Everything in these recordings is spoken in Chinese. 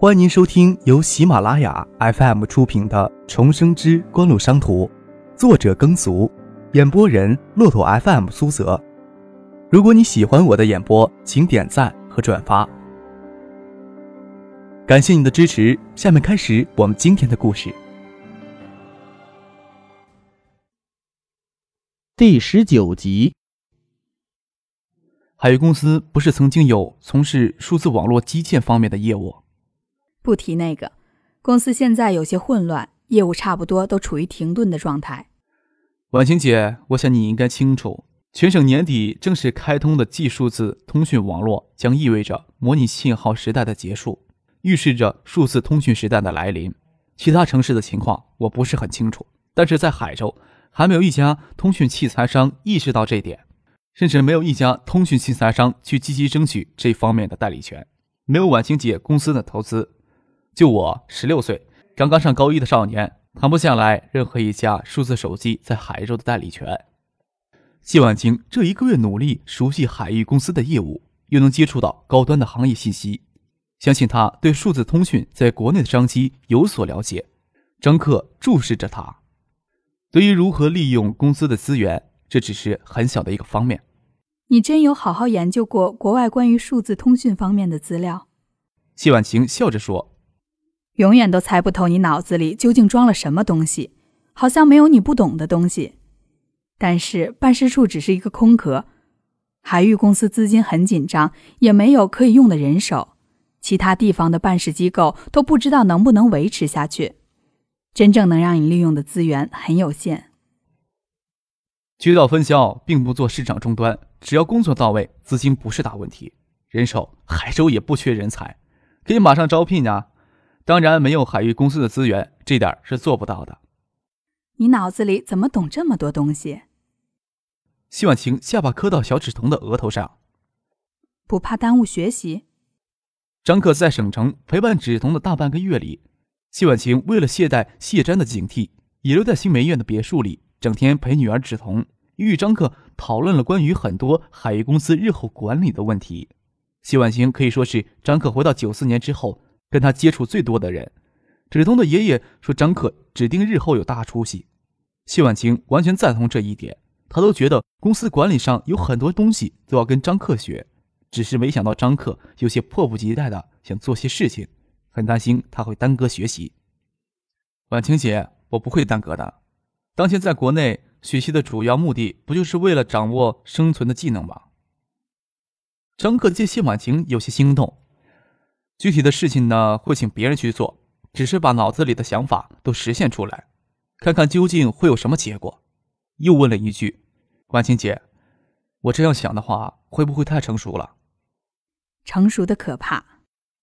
欢迎您收听由喜马拉雅 FM 出品的《重生之官路商途》，作者耕俗，演播人骆驼 FM 苏泽。如果你喜欢我的演播，请点赞和转发，感谢你的支持。下面开始我们今天的故事。第19集。海域公司不是曾经有从事数字网络基建方面的业务？不提那个，公司现在有些混乱，业务差不多都处于停顿的状态。婉晴姐，我想你应该清楚，全省年底正式开通的 G 数字通讯网络将意味着模拟信号时代的结束，预示着数字通讯时代的来临。其他城市的情况我不是很清楚，但是在海州还没有一家通讯器材商意识到这点，甚至没有一家通讯器材商去积极争取这方面的代理权。没有婉晴姐公司的投资，就我16岁刚刚上高一的少年，谈不下来任何一家数字手机在海州的代理权。谢婉晴这一个月努力熟悉海域公司的业务，又能接触到高端的行业信息，相信他对数字通讯在国内的商机有所了解。张克注视着他，对于如何利用公司的资源，这只是很小的一个方面。你真有好好研究过国外关于数字通讯方面的资料？谢婉晴笑着说，永远都猜不透你脑子里究竟装了什么东西，好像没有你不懂的东西。但是办事处只是一个空壳，海域公司资金很紧张，也没有可以用的人手，其他地方的办事机构都不知道能不能维持下去，真正能让你利用的资源很有限。渠道分销并不做市场终端，只要工作到位，资金不是大问题。人手，海州也不缺人才，可以马上招聘啊。当然没有海域公司的资源，这点是做不到的。你脑子里怎么懂这么多东西？谢婉晴下巴磕到小指头的额头上。不怕耽误学习？张克在省城陪伴指头的大半个月里，谢婉晴为了懈怠谢瞻的警惕，也留在新梅苑的别墅里，整天陪女儿指头，与张克讨论了关于很多海域公司日后管理的问题。谢婉晴可以说是张克回到94年之后跟他接触最多的人。指通的爷爷说张克指定日后有大出息，谢婉晴完全赞同这一点，他都觉得公司管理上有很多东西都要跟张克学，只是没想到张克有些迫不及待的想做些事情，很担心他会耽搁学习。婉晴姐，我不会耽搁的。当前在国内学习的主要目的不就是为了掌握生存的技能吗？张克见谢婉晴有些心动，具体的事情呢，会请别人去做，只是把脑子里的想法都实现出来，看看究竟会有什么结果。又问了一句，婉晴姐，我这样想的话，会不会太成熟了？成熟的可怕。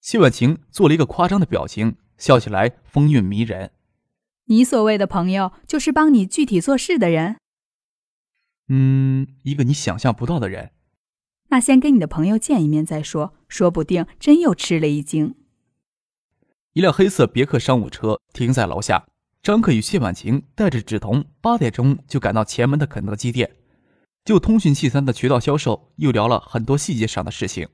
谢婉晴做了一个夸张的表情，笑起来风韵迷人。你所谓的朋友，就是帮你具体做事的人？一个你想象不到的人。那先跟你的朋友见一面再说，说不定真又吃了一惊。一辆黑色别克商务车停在楼下，张克与谢婉晴带着芷彤8点钟就赶到前门的肯德基店，就通讯器材的渠道销售又聊了很多细节上的事情。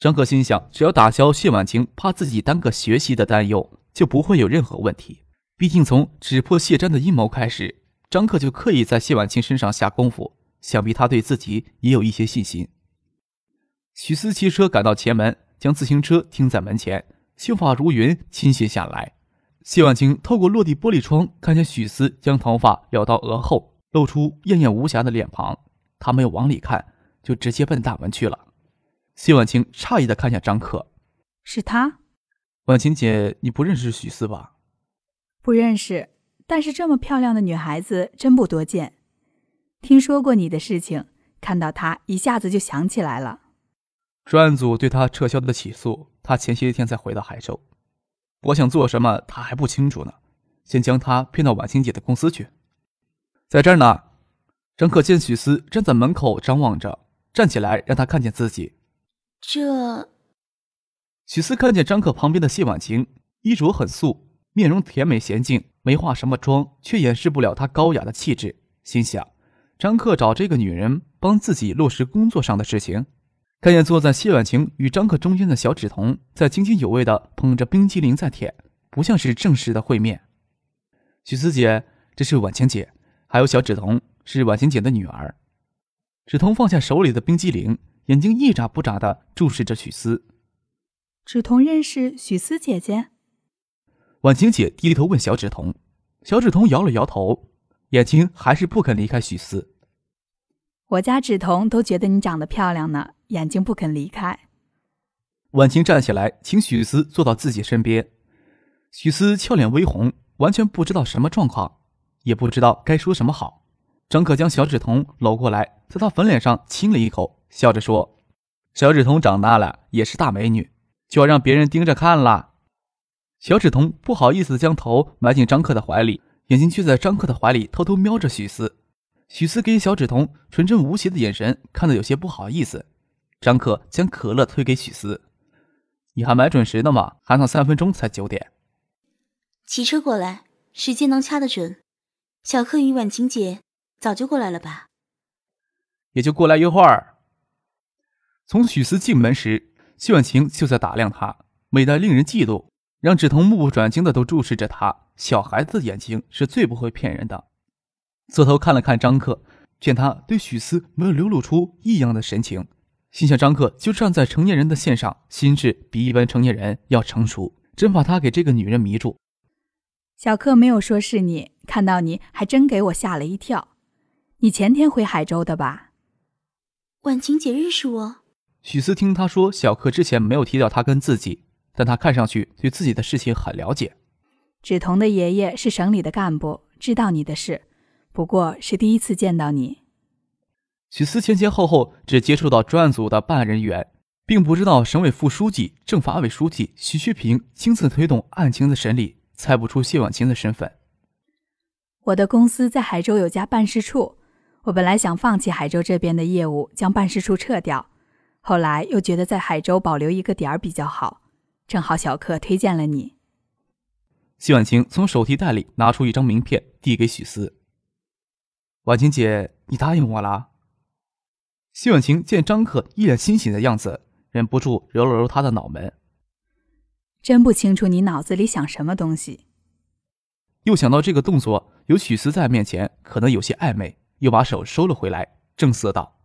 张克心想，只要打消谢婉晴怕自己耽搁学习的担忧，就不会有任何问题。毕竟从指破谢瞻的阴谋开始，张克就刻意在谢婉晴身上下功夫，想必他对自己也有一些信心。许思骑车赶到前门，将自行车停在门前，秀发如云倾泻下来。谢婉晴透过落地玻璃窗看见许思将头发撩到额后，露出艳艳无瑕的脸庞。他没有往里看，就直接奔大门去了。谢婉晴诧异地看向张克，是他？婉晴姐，你不认识许思吧？不认识，但是这么漂亮的女孩子真不多见。听说过你的事情，看到她一下子就想起来了。专案组对他撤销的起诉，他前些天才回到海州。我想做什么他还不清楚呢，先将他骗到婉晴姐的公司去。在这儿呢，张克见许思站在门口张望着，站起来让他看见自己。这……许思看见张克旁边的谢婉晴，衣着很素，面容甜美娴静，没化什么妆，却掩饰不了她高雅的气质，心想，张克找这个女人帮自己落实工作上的事情。看见坐在谢婉晴与张克中间的小纸童在津津有味地捧着冰激凌在舔，不像是正式的会面。许思姐，这是婉晴姐，还有小纸童是婉晴姐的女儿。纸童放下手里的冰激凌，眼睛一眨不眨地注视着许思。纸童认识许思姐姐？婉晴姐低头问小纸童，小纸童摇了摇头，眼睛还是不肯离开许思。我家纸童都觉得你长得漂亮呢，眼睛不肯离开。婉晴站起来，请许思坐到自己身边。许思俏脸微红，完全不知道什么状况，也不知道该说什么好。张可将小纸童搂过来，在他粉脸上亲了一口，笑着说：“小纸童长大了也是大美女，就要让别人盯着看了。”小纸童不好意思将头埋进张克的怀里，眼睛却在张克的怀里偷偷瞄着许思。许思给小纸童纯真无邪的眼神看得有些不好意思。张克将可乐推给许思，你还蛮准时的嘛，还剩3分钟才9点。骑车过来，时间能掐得准。小克与婉晴姐早就过来了吧？也就过来一会儿。从许思进门时，谢婉晴就在打量他，美得令人嫉妒，让纸童目不转睛的都注视着他。小孩子的眼睛是最不会骗人的。侧头看了看张克，见他对许思没有流露出异样的神情，心想张克就站在成年人的线上，心智比一般成年人要成熟，真把他给这个女人迷住。小克没有说是你，看到你还真给我吓了一跳。你前天回海州的吧？婉晴姐认识我？许思听他说小克之前没有提到他跟自己，但他看上去对自己的事情很了解。芷彤的爷爷是省里的干部，知道你的事，不过是第一次见到你。许思前前后后只接触到专案组的办案人员，并不知道省委副书记、政法委书记徐学平亲自推动案情的审理，猜不出谢婉晴的身份。我的公司在海州有家办事处，我本来想放弃海州这边的业务，将办事处撤掉，后来又觉得在海州保留一个点比较好，正好小克推荐了你。谢婉晴从手提袋里拿出一张名片递给许思。婉晴姐，你答应我了？谢婉晴见张克一脸欣喜的样子，忍不住揉了揉他的脑门。真不清楚你脑子里想什么东西。又想到这个动作有许思在面前可能有些暧昧，又把手收了回来，正色道：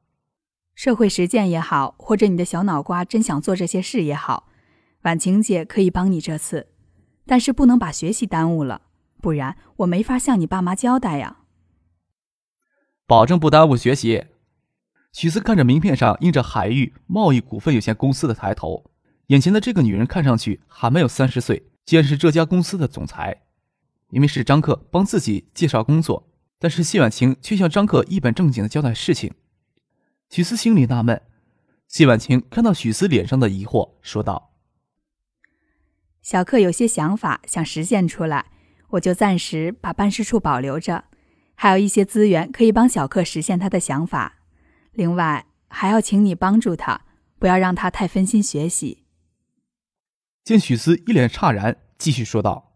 社会实践也好，或者你的小脑瓜真想做这些事也好，婉晴姐可以帮你这次，但是不能把学习耽误了，不然我没法向你爸妈交代呀。保证不耽误学习。许思看着名片上印着海域贸易股份有限公司的抬头，眼前的这个女人看上去还没有30岁，竟然是这家公司的总裁。因为是张克帮自己介绍工作，但是谢婉晴却向张克一本正经的交代事情。许思心里纳闷，谢婉晴看到许思脸上的疑惑，说道：小克有些想法想实现出来，我就暂时把办事处保留着，还有一些资源可以帮小克实现他的想法。另外还要请你帮助他，不要让他太分心学习。见许思一脸诧然，继续说道：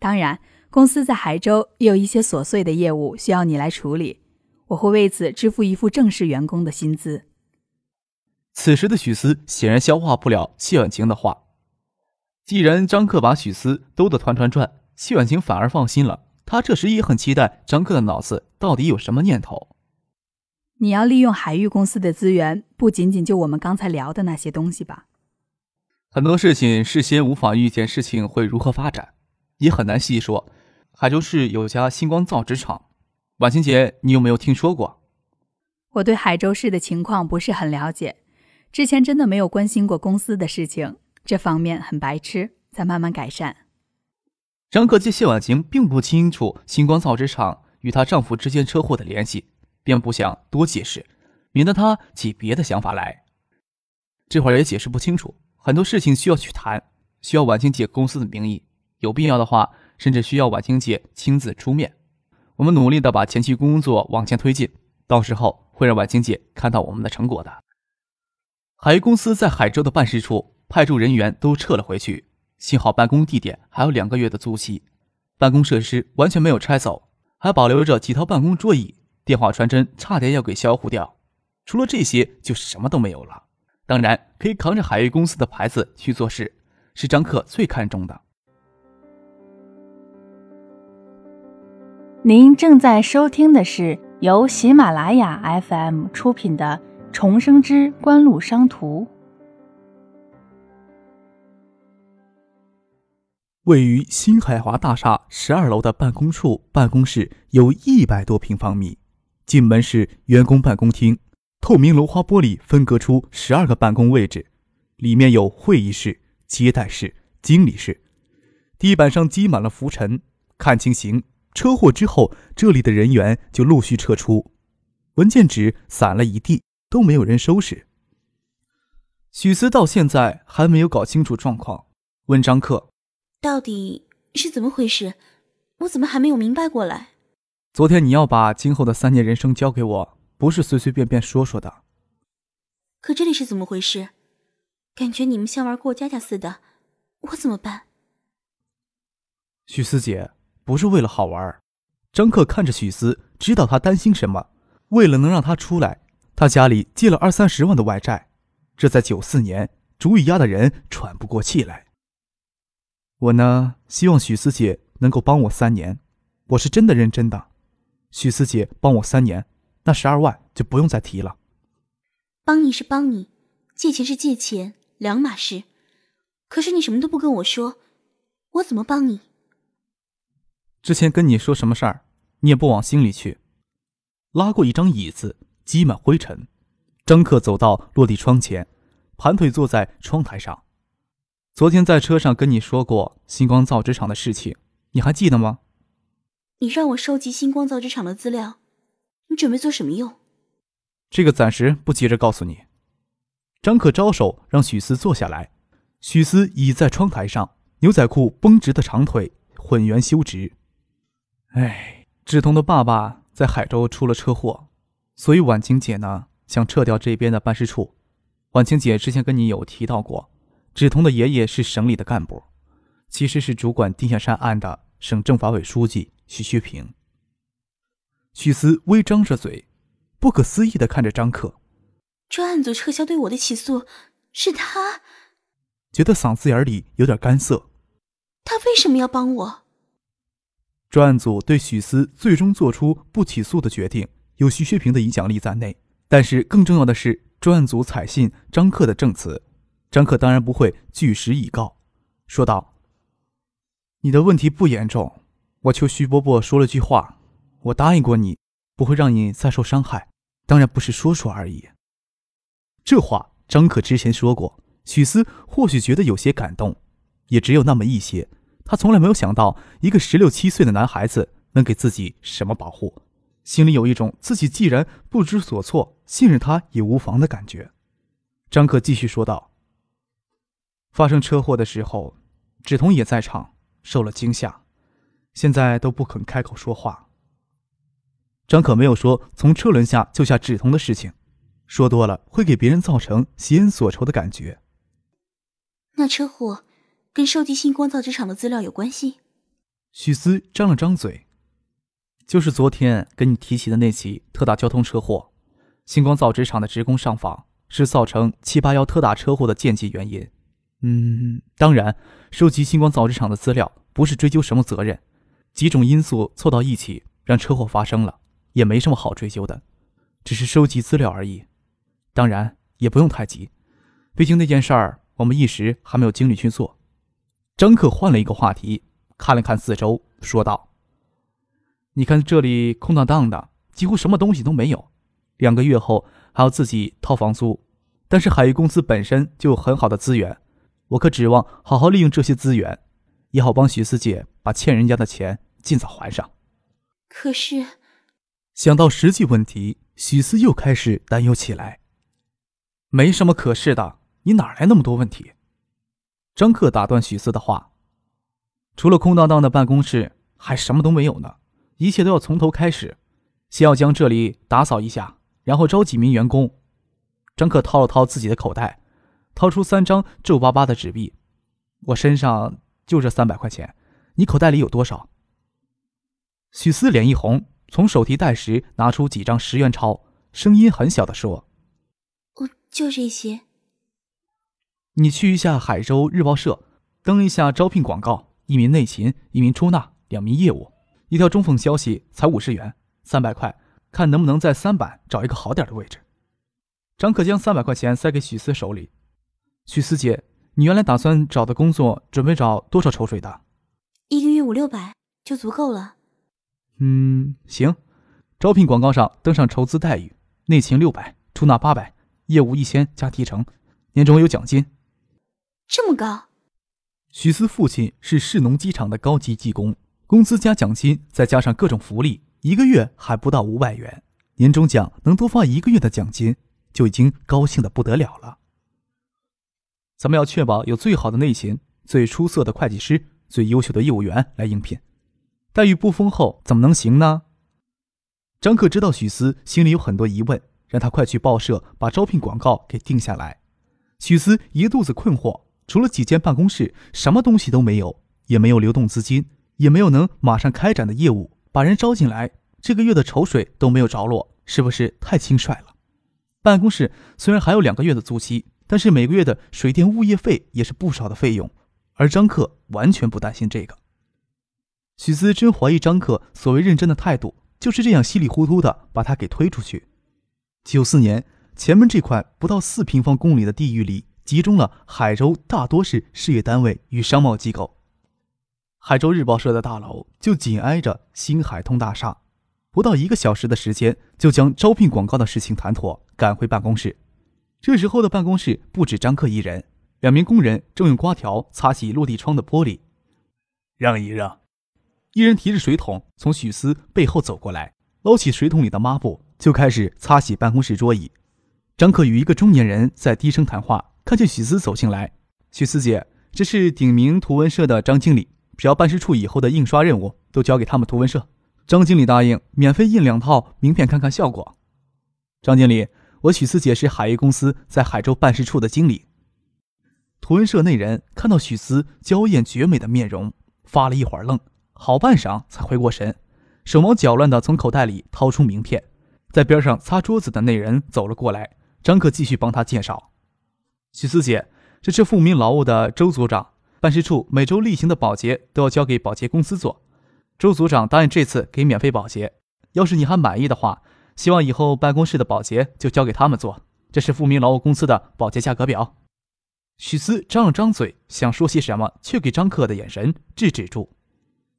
当然公司在海州也有一些琐碎的业务需要你来处理，我会为此支付一副正式员工的薪资。此时的许思显然消化不了谢婉晴的话，既然张克把许思兜得团团转，谢婉晴反而放心了，她这时也很期待张克的脑子到底有什么念头。你要利用海域公司的资源，不仅仅就我们刚才聊的那些东西吧。很多事情事先无法预见事情会如何发展，也很难细说。海州市有家星光造纸厂，婉晴姐，你有没有听说过？我对海州市的情况不是很了解，之前真的没有关心过公司的事情，这方面很白痴，再慢慢改善。张克见谢婉晴并不清楚星光造纸厂与她丈夫之间车祸的联系，便不想多解释，免得他起别的想法来。这会儿也解释不清楚，很多事情需要去谈，需要婉晴姐公司的名义，有必要的话甚至需要婉晴姐亲自出面。我们努力的把前期工作往前推进，到时候会让婉晴姐看到我们的成果的。海域公司在海州的办事处派驻人员都撤了回去，幸好办公地点还有2个月的租期，办公设施完全没有拆走，还保留着几套办公桌椅，电话传真差点要给销毁掉，除了这些就什么都没有了。当然可以扛着海运公司的牌子去做事，是张克最看重的。您正在收听的是由喜马拉雅 FM 出品的《重生之官路商途》。位于新海华大厦12楼的办公室有100多平方米，进门是员工办公厅，透明楼花玻璃分隔出12个办公位置，里面有会议室、接待室、经理室，地板上积满了浮尘。看情形，车祸之后这里的人员就陆续撤出，文件纸散了一地，都没有人收拾。许思到现在还没有搞清楚状况，问张克到底是怎么回事，我怎么还没有明白过来？昨天你要把今后的3年人生交给我，不是随随便便说说的。可这里是怎么回事？感觉你们像玩过家家似的，我怎么办？许思姐，不是为了好玩。张克看着许思，知道他担心什么。为了能让他出来，他家里借了20-30万的外债，这在94年足以压得人喘不过气来。我呢，希望许思姐能够帮我3年，我是真的认真的。许思姐帮我3年，那12万就不用再提了。帮你是帮你，借钱是借钱，两码事。可是你什么都不跟我说，我怎么帮你？之前跟你说什么事儿，你也不往心里去。拉过一张椅子，积满灰尘。张克走到落地窗前，盘腿坐在窗台上。昨天在车上跟你说过星光造纸厂的事情，你还记得吗？你让我收集星光造纸厂的资料，你准备做什么用？这个暂时不急着告诉你。张克招手让许思坐下来，许思倚在窗台上，牛仔裤绷直的长腿浑圆修直。哎，志同的爸爸在海州出了车祸，所以婉清姐呢想撤掉这边的办事处。婉清姐之前跟你有提到过，芷彤的爷爷是省里的干部，其实是主管定向山案的省政法委书记许学平。许思微张着嘴，不可思议地看着张克。专案组撤销对我的起诉，是他？觉得嗓子眼里有点干涩。他为什么要帮我？专案组对许思最终做出不起诉的决定，有许学平的影响力在内。但是更重要的是，专案组采信张克的证词。张克当然不会据实以告，说道：“你的问题不严重，我求徐伯伯说了句话，我答应过你，不会让你再受伤害，当然不是说说而已。”这话张克之前说过，许思或许觉得有些感动，也只有那么一些。他从来没有想到一个16-17岁的男孩子能给自己什么保护，心里有一种自己既然不知所措，信任他也无妨的感觉。张克继续说道：“发生车祸的时候，芷彤也在场，受了惊吓，现在都不肯开口说话。”张可没有说从车轮下救下芷彤的事情，说多了会给别人造成邪恩所仇的感觉。那车祸跟收集星光造纸厂的资料有关系？许思张了张嘴：“就是昨天跟你提起的那起特大交通车祸，星光造纸厂的职工上访是造成781特大车祸的间接原因。当然，收集星光造纸厂的资料不是追究什么责任，几种因素凑到一起让车祸发生了，也没什么好追究的，只是收集资料而已。当然也不用太急，毕竟那件事儿我们一时还没有精力去做。”张克换了一个话题，看了看四周，说道：“你看这里空荡荡的，几乎什么东西都没有，2个月后还要自己掏房租，但是海运公司本身就有很好的资源，我可指望好好利用这些资源，也好帮许思姐把欠人家的钱尽早还上。”可是想到实际问题，许思又开始担忧起来。“没什么可是的，你哪来那么多问题？”张克打断许思的话：“除了空荡荡的办公室还什么都没有呢，一切都要从头开始，先要将这里打扫一下，然后招几名员工。”张克掏了掏自己的口袋，掏出3张皱巴巴的纸币：“我身上就这300块钱，你口袋里有多少？”许思脸一红，从手提袋时拿出几张10元钞，声音很小地说：“我就这些。”你去一下海州日报社，登一下招聘广告，一名内勤，一名出纳，2名业务。一条中缝消息才50元，300块，看能不能在三板找一个好点的位置。张克将300块钱塞给许思手里。许思姐，你原来打算找的工作，准备找多少抽水的？1个月500-600就足够了。行。招聘广告上登上筹资待遇，内勤600，出纳800，业务1000加提成，年终有奖金。这么高？许思父亲是市农机厂的高级技工，工资加奖金再加上各种福利，1个月还不到500元，年终奖能多发1个月的奖金，就已经高兴得不得了了。咱们要确保有最好的内勤、最出色的会计师、最优秀的业务员来应聘，待遇不丰厚怎么能行呢？张克知道许思心里有很多疑问，让他快去报社把招聘广告给定下来。许思一肚子困惑，除了几间办公室，什么东西都没有，也没有流动资金，也没有能马上开展的业务，把人招进来，这个月的筹水都没有着落，是不是太轻率了？办公室虽然还有2个月的租期，但是每个月的水电物业费也是不少的费用，而张克完全不担心这个。许思真怀疑张克所谓认真的态度，就是这样稀里糊涂的把他给推出去。94年，前门这块不到4平方公里的地域里，集中了海州大多是事业单位与商贸机构。海州日报社的大楼就紧挨着新海通大厦，不到1个小时的时间，就将招聘广告的事情谈妥，赶回办公室。这时候的办公室不止张克一人，2名工人正用刮条擦洗落地窗的玻璃。让一让。一人提着水桶从许思背后走过来，捞起水桶里的抹布，就开始擦洗办公室桌椅。张克与一个中年人在低声谈话，看见许思走进来。许思姐，这是鼎明图文社的张经理，只要办事处以后的印刷任务都交给他们图文社。张经理答应免费印2套名片看看效果。张经理，我许思姐是海业公司在海州办事处的经理。图文社内人看到许思娇艳绝美的面容，发了一会儿愣，好半晌才回过神，手忙脚乱地从口袋里掏出名片。在边上擦桌子的那人走了过来，张克继续帮他介绍。许思姐，这是富民劳务的周组长，办事处每周例行的保洁都要交给保洁公司做，周组长答应这次给免费保洁，要是你还满意的话，希望以后办公室的保洁就交给他们做，这是富民劳务公司的保洁价格表。许思张了张嘴想说些什么，却给张克的眼神制止住。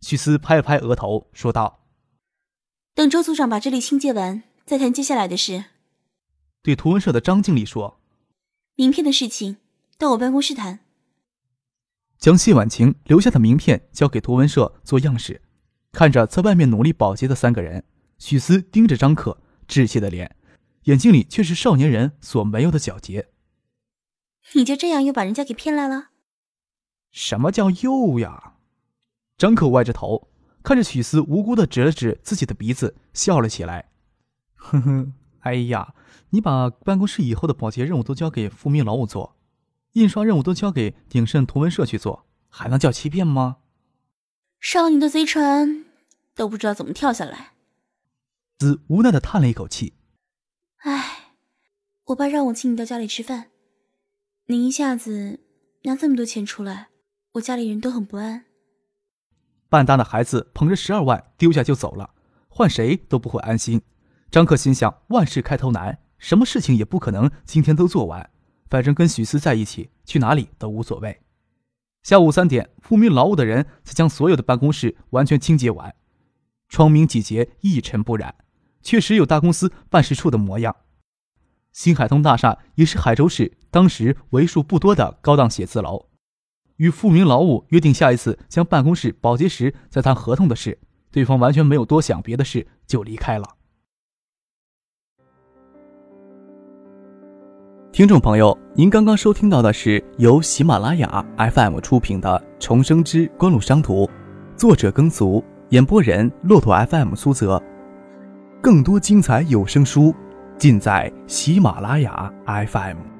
许思拍了拍额头，说道：“等周组长把这里清洁完，再谈接下来的事。”对图文社的张经理说：“名片的事情，到我办公室谈。”将谢婉晴留下的名片交给图文社做样式。看着在外面努力保洁的3个人，许思盯着张可稚气的脸，眼睛里却是少年人所没有的皎洁。你就这样又把人家给骗来了？什么叫又呀？张可歪着头看着许思，无辜地指了指自己的鼻子，笑了起来。呵呵，哎呀，你把办公室以后的保洁任务都交给富民劳务做，印刷任务都交给鼎盛图文社去做，还能叫欺骗吗？少女的贼船都不知道怎么跳下来。子无奈地叹了一口气。哎，我爸让我请你到家里吃饭，你一下子拿这么多钱出来，我家里人都很不安。半大的孩子捧着12万丢下就走了，换谁都不会安心。张克心想，万事开头难，什么事情也不可能今天都做完，反正跟许思在一起，去哪里都无所谓。下午3点，富民劳务的人才将所有的办公室完全清洁完，窗明几洁，一尘不染，确实有大公司办事处的模样。新海通大厦也是海州市当时为数不多的高档写字楼。与富民劳务约定下一次将办公室保洁时再谈合同的事，对方完全没有多想别的事就离开了。听众朋友，您刚刚收听到的是由喜马拉雅 FM 出品的《重生之官路商途》，作者耕俗，演播人骆驼 FM 苏泽。更多精彩有声书尽在喜马拉雅 FM。